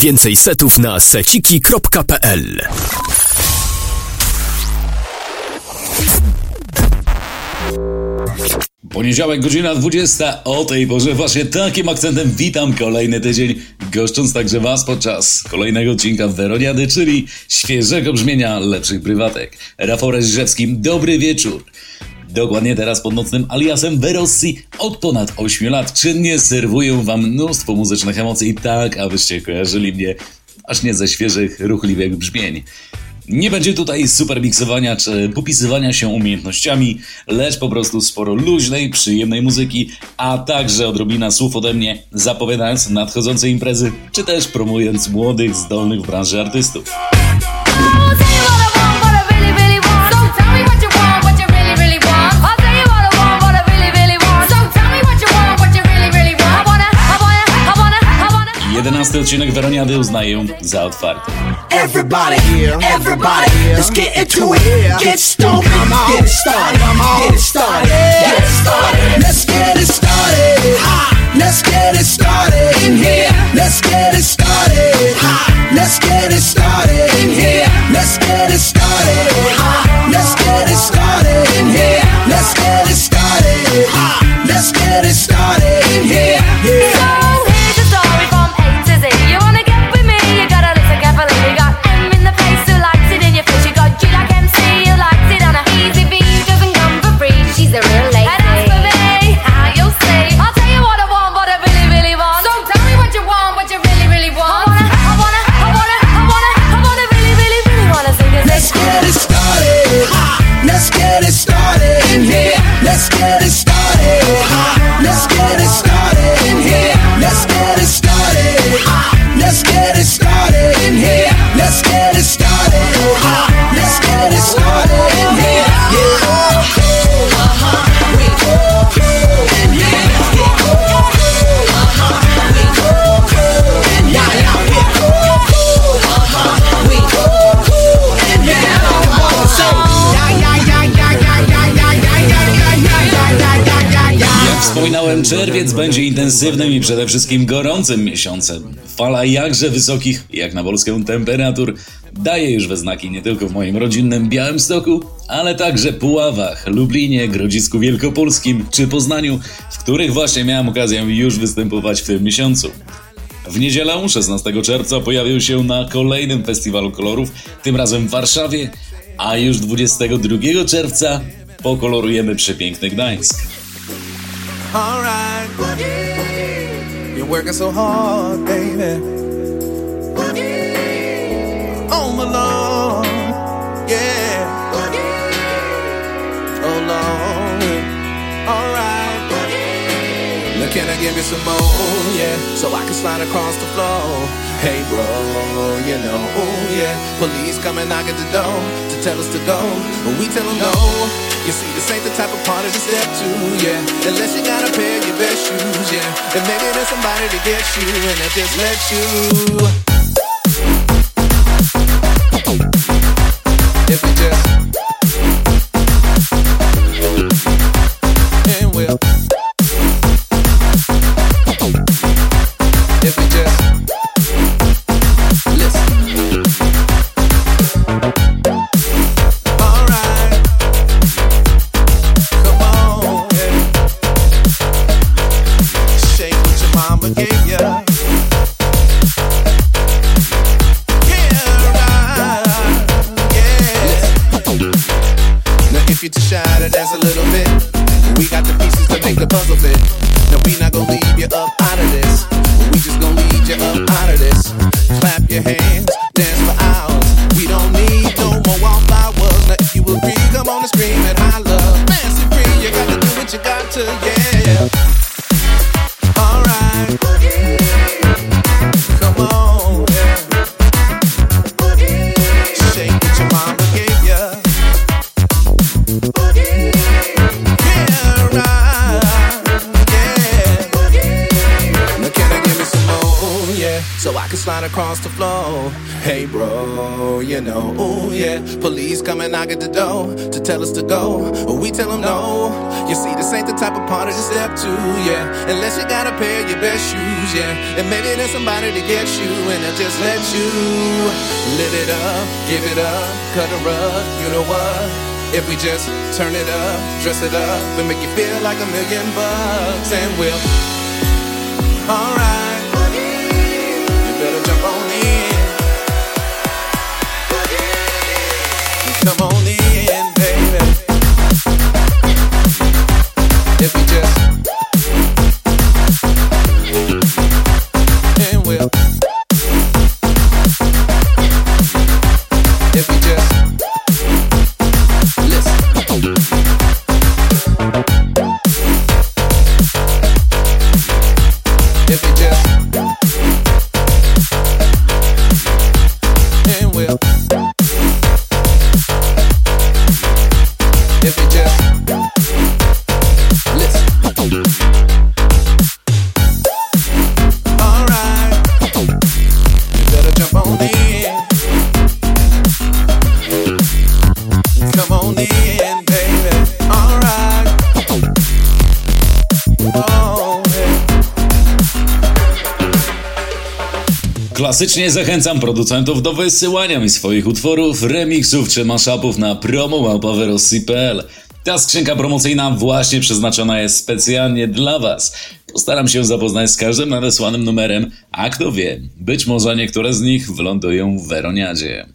Więcej setów na seciki.pl. Poniedziałek, godzina 20. O tej porze właśnie takim akcentem witam kolejny tydzień, goszcząc także Was podczas kolejnego odcinka Weroniady, czyli świeżego brzmienia lepszych prywatek. Rafał Rzeżewski, dobry wieczór. Dokładnie teraz pod nocnym aliasem Werossi od ponad 8 lat czynnie serwuję Wam mnóstwo muzycznych emocji, tak abyście kojarzyli mnie aż nie ze świeżych, ruchliwych brzmień. Nie będzie tutaj super miksowania czy popisywania się umiejętnościami, lecz po prostu sporo luźnej, przyjemnej muzyki, a także odrobina słów ode mnie, zapowiadając nadchodzące imprezy, czy też promując młodych, zdolnych w branży artystów. Jedenasty odcinek Weroniady uznaję za otwarty. Czerwiec będzie intensywnym i przede wszystkim gorącym miesiącem. Fala jakże wysokich, jak na Polskę, temperatur daje już we znaki nie tylko w moim rodzinnym Białymstoku, ale także Puławach, Lublinie, Grodzisku Wielkopolskim czy Poznaniu, w których właśnie miałem okazję już występować w tym miesiącu. W niedzielę 16 czerwca pojawił się na kolejnym Festiwalu Kolorów, tym razem w Warszawie, a już 22 czerwca pokolorujemy przepiękny Gdańsk. All right, Boogie. You're working so hard, baby. Boogie. Oh my Lord, yeah. Boogie. Oh Lord, all right. Boogie. Now can I give you some more, yeah, so I can slide across the floor. Hey bro, you know, oh yeah. Police come and knock at the door to tell us to go, but we tell them no. You see, this ain't the type of party to step to, yeah. Unless you got a pair of your best shoes, yeah. And maybe there's somebody to get you, and that just lets you. If you just. And well. If you just. yeah, so I can slide across the floor. Hey, bro, you know, ooh, yeah. Police come and knock at the door to tell us to go, but we tell them no. You see, this ain't the type of party to step to, yeah, unless you got a pair of your best shoes, yeah. And maybe there's somebody to get you, and they'll just let you live it up, give it up, cut a rug, you know what? If we just turn it up, dress it up, and make you feel like $1,000,000, and we'll alright, you better jump on in. Come on in, baby. If we just, and we'll, if we just. Klasycznie zachęcam producentów do wysyłania mi swoich utworów, remiksów czy mashupów na promo.maupawerosi.pl. Ta skrzynka promocyjna właśnie przeznaczona jest specjalnie dla Was. Postaram się zapoznać z każdym nadesłanym numerem, a kto wie, być może niektóre z nich wylądują w Weroniadzie.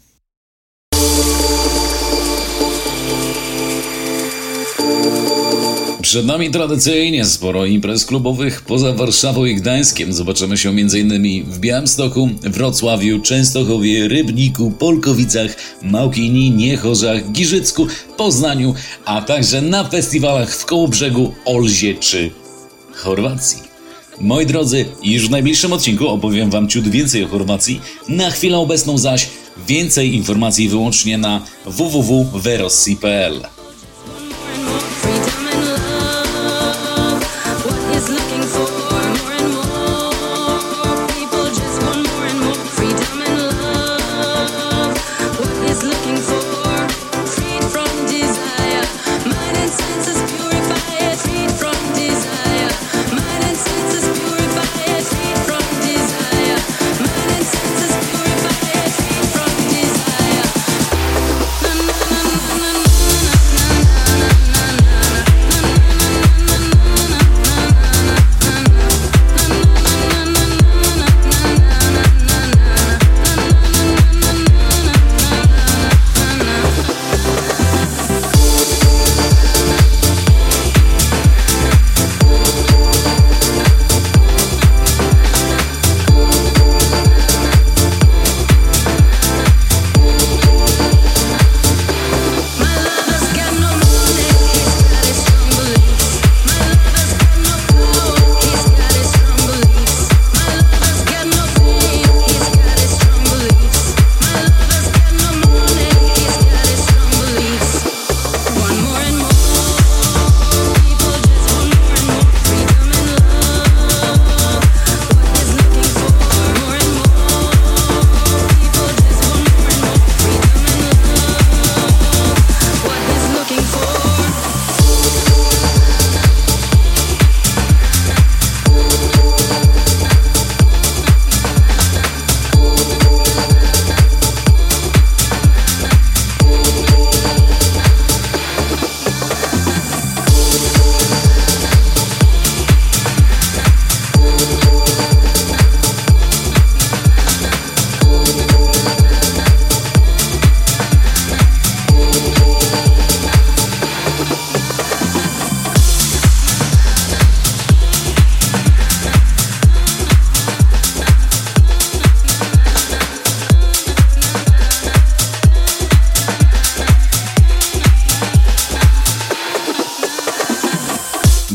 Przed nami tradycyjnie sporo imprez klubowych poza Warszawą i Gdańskiem. Zobaczymy się m.in. w Białymstoku, Wrocławiu, Częstochowie, Rybniku, Polkowicach, Małkini, Niechorzach, Giżycku, Poznaniu, a także na festiwalach w Kołobrzegu, Olzie czy Chorwacji. Moi drodzy, już w najbliższym odcinku opowiem Wam ciut więcej o Chorwacji, na chwilę obecną zaś więcej informacji wyłącznie na www.verosi.pl.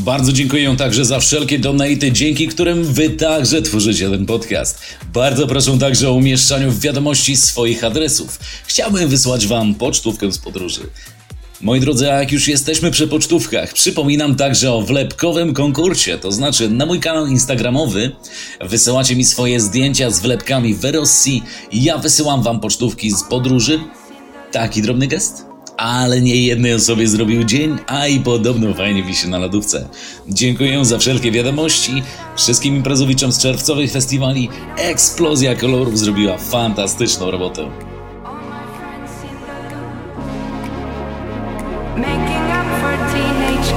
Bardzo dziękuję także za wszelkie donaty, dzięki którym Wy także tworzycie ten podcast. Bardzo proszę także o umieszczaniu w wiadomości swoich adresów. Chciałbym wysłać Wam pocztówkę z podróży. Moi drodzy, a jak już jesteśmy przy pocztówkach, przypominam także o wlepkowym konkursie, to znaczy na mój kanał instagramowy wysyłacie mi swoje zdjęcia z wlepkami Werossi i ja wysyłam wam pocztówki z podróży. Taki drobny gest, ale nie jednej osobie zrobił dzień, a i podobno fajnie wisi na lodówce. Dziękuję za wszelkie wiadomości, wszystkim imprezowiczom z czerwcowych festiwali. Eksplozja kolorów zrobiła fantastyczną robotę. Making up for teenage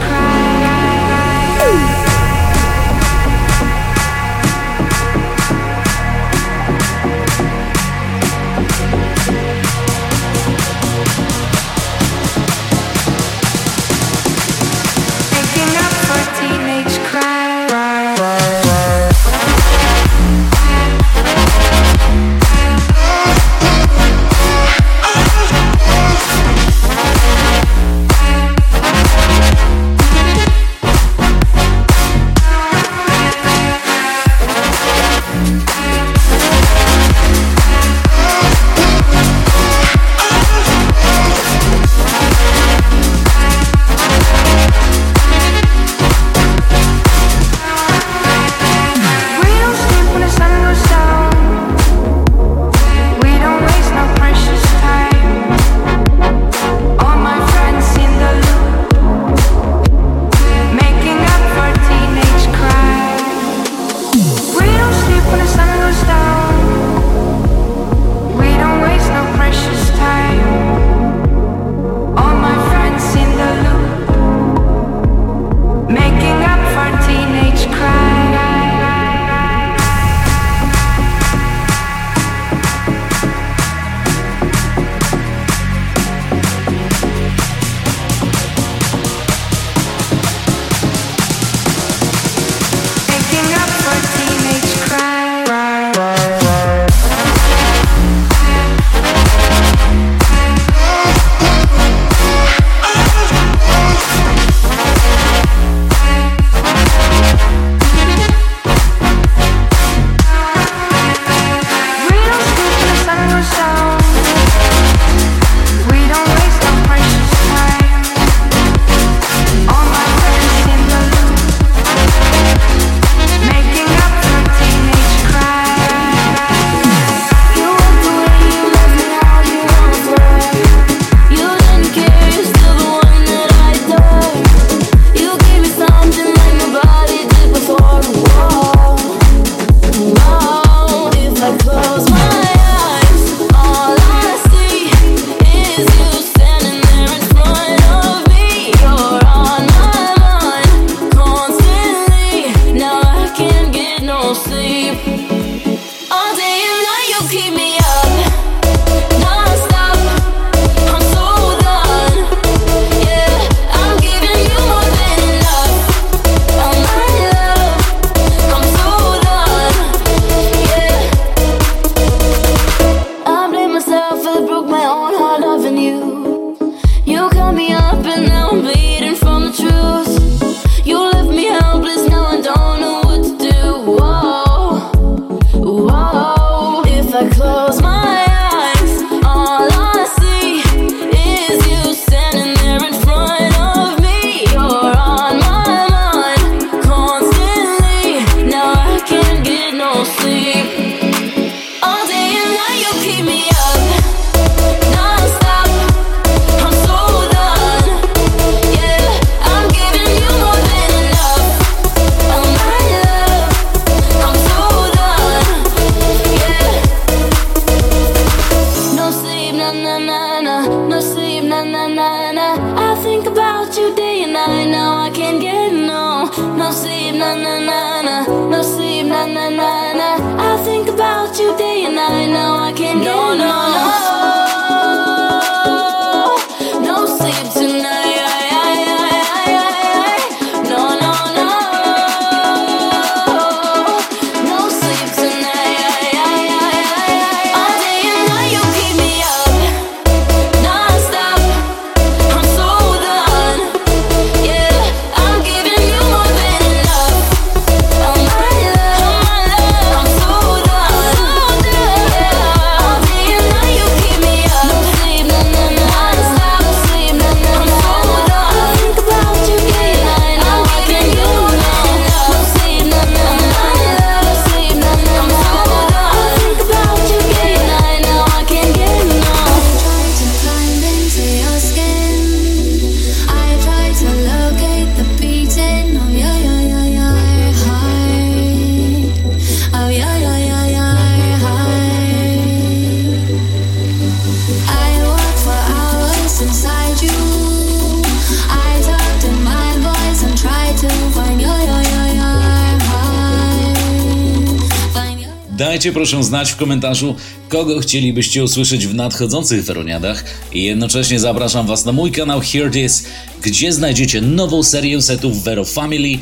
Dajcie proszę znać w komentarzu, kogo chcielibyście usłyszeć w nadchodzących Weroniadach i jednocześnie zapraszam Was na mój kanał Here It Is, gdzie znajdziecie nową serię setów Vero Family.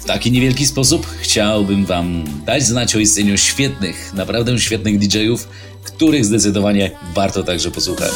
W taki niewielki sposób chciałbym Wam dać znać o istnieniu świetnych, naprawdę świetnych DJ-ów, których zdecydowanie warto także posłuchać.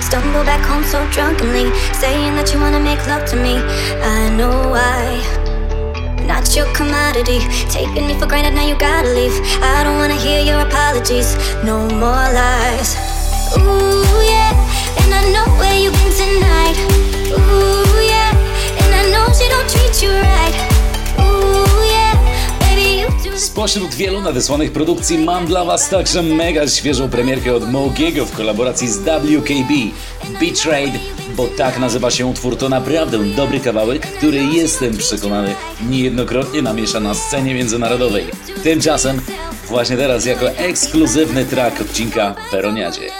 Stumble back home so drunkenly, saying that you wanna make love to me. I know why, not your commodity, taking me for granted, now you gotta leave. I don't wanna hear your apologies, no more lies. Ooh yeah, and I know where you've been tonight. Ooh yeah, and I know she don't treat you right. Spośród wielu nadesłanych produkcji mam dla Was także mega świeżą premierkę od MoGiego w kolaboracji z WKB, Beatrade, bo tak nazywa się utwór. To naprawdę dobry kawałek, który jestem przekonany niejednokrotnie namiesza na scenie międzynarodowej. Tymczasem właśnie teraz jako ekskluzywny track odcinka w Weroniadzie.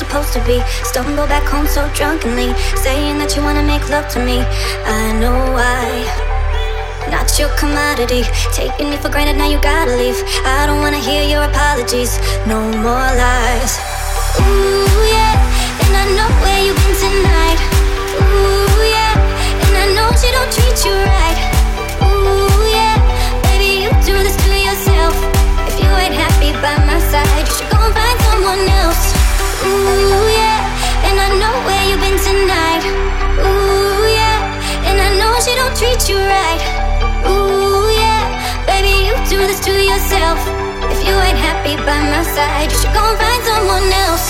supposed to be. Stumble back home so drunkenly, saying that you wanna make love to me. I know why. Not your commodity, taking me for granted, now you gotta leave. I don't wanna hear your apologies, no more lies. Ooh yeah, and I know where you've been tonight. Ooh yeah, and I know she don't treat you right. Ooh yeah, baby, you do this to yourself. If you ain't happy by my side, you should go and find someone else. Ooh yeah, and I know where you've been tonight. Ooh yeah, and I know she don't treat you right. Ooh yeah, baby, you do this to yourself. If you ain't happy by my side, you should go and find someone else.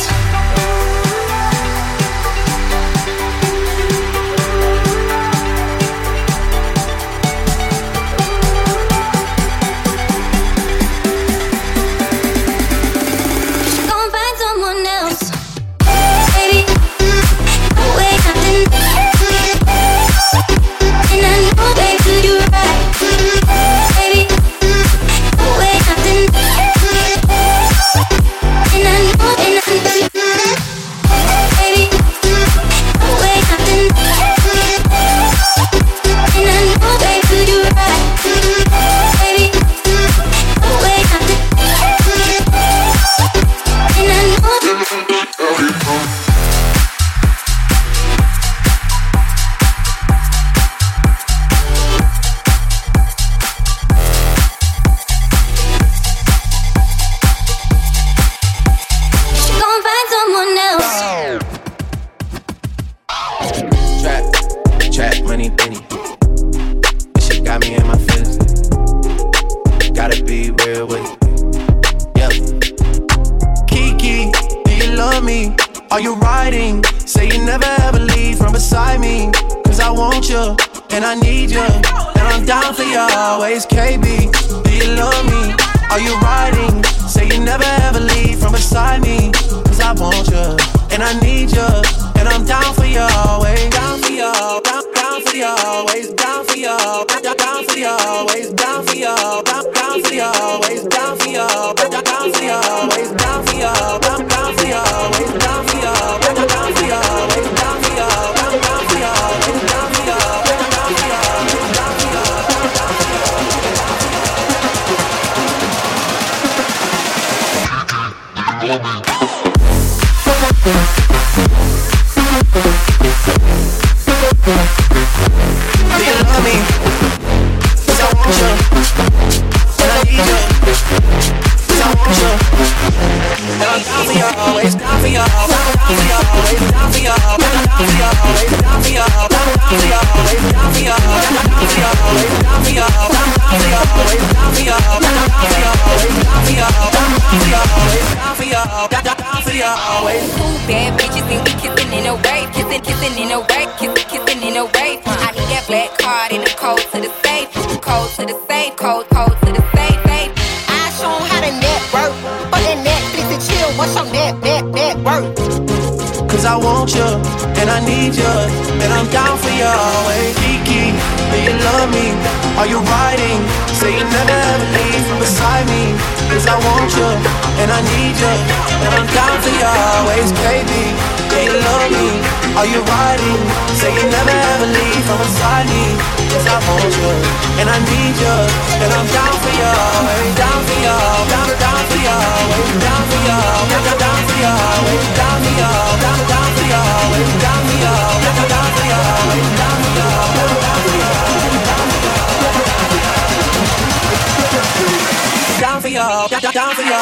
Always down for you.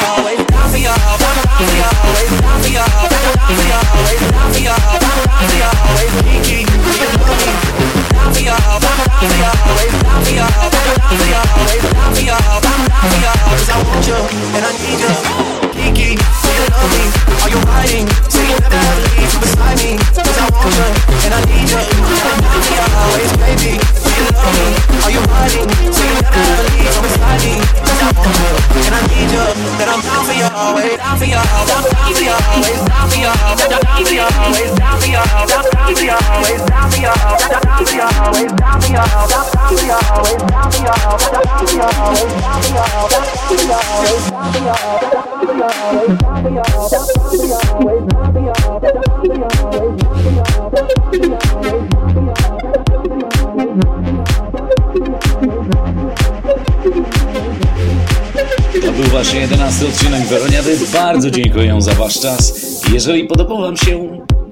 To był właśnie 11 odcinek Weroniady. Bardzo dziękuję za Wasz czas. Jeżeli podobał Wam się,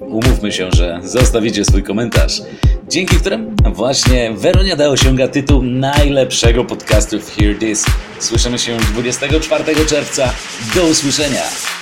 umówmy się, że zostawicie swój komentarz, dzięki któremu właśnie Weroniada osiąga tytuł najlepszego podcastu w Here It Is. Słyszymy się 24 czerwca. Do usłyszenia!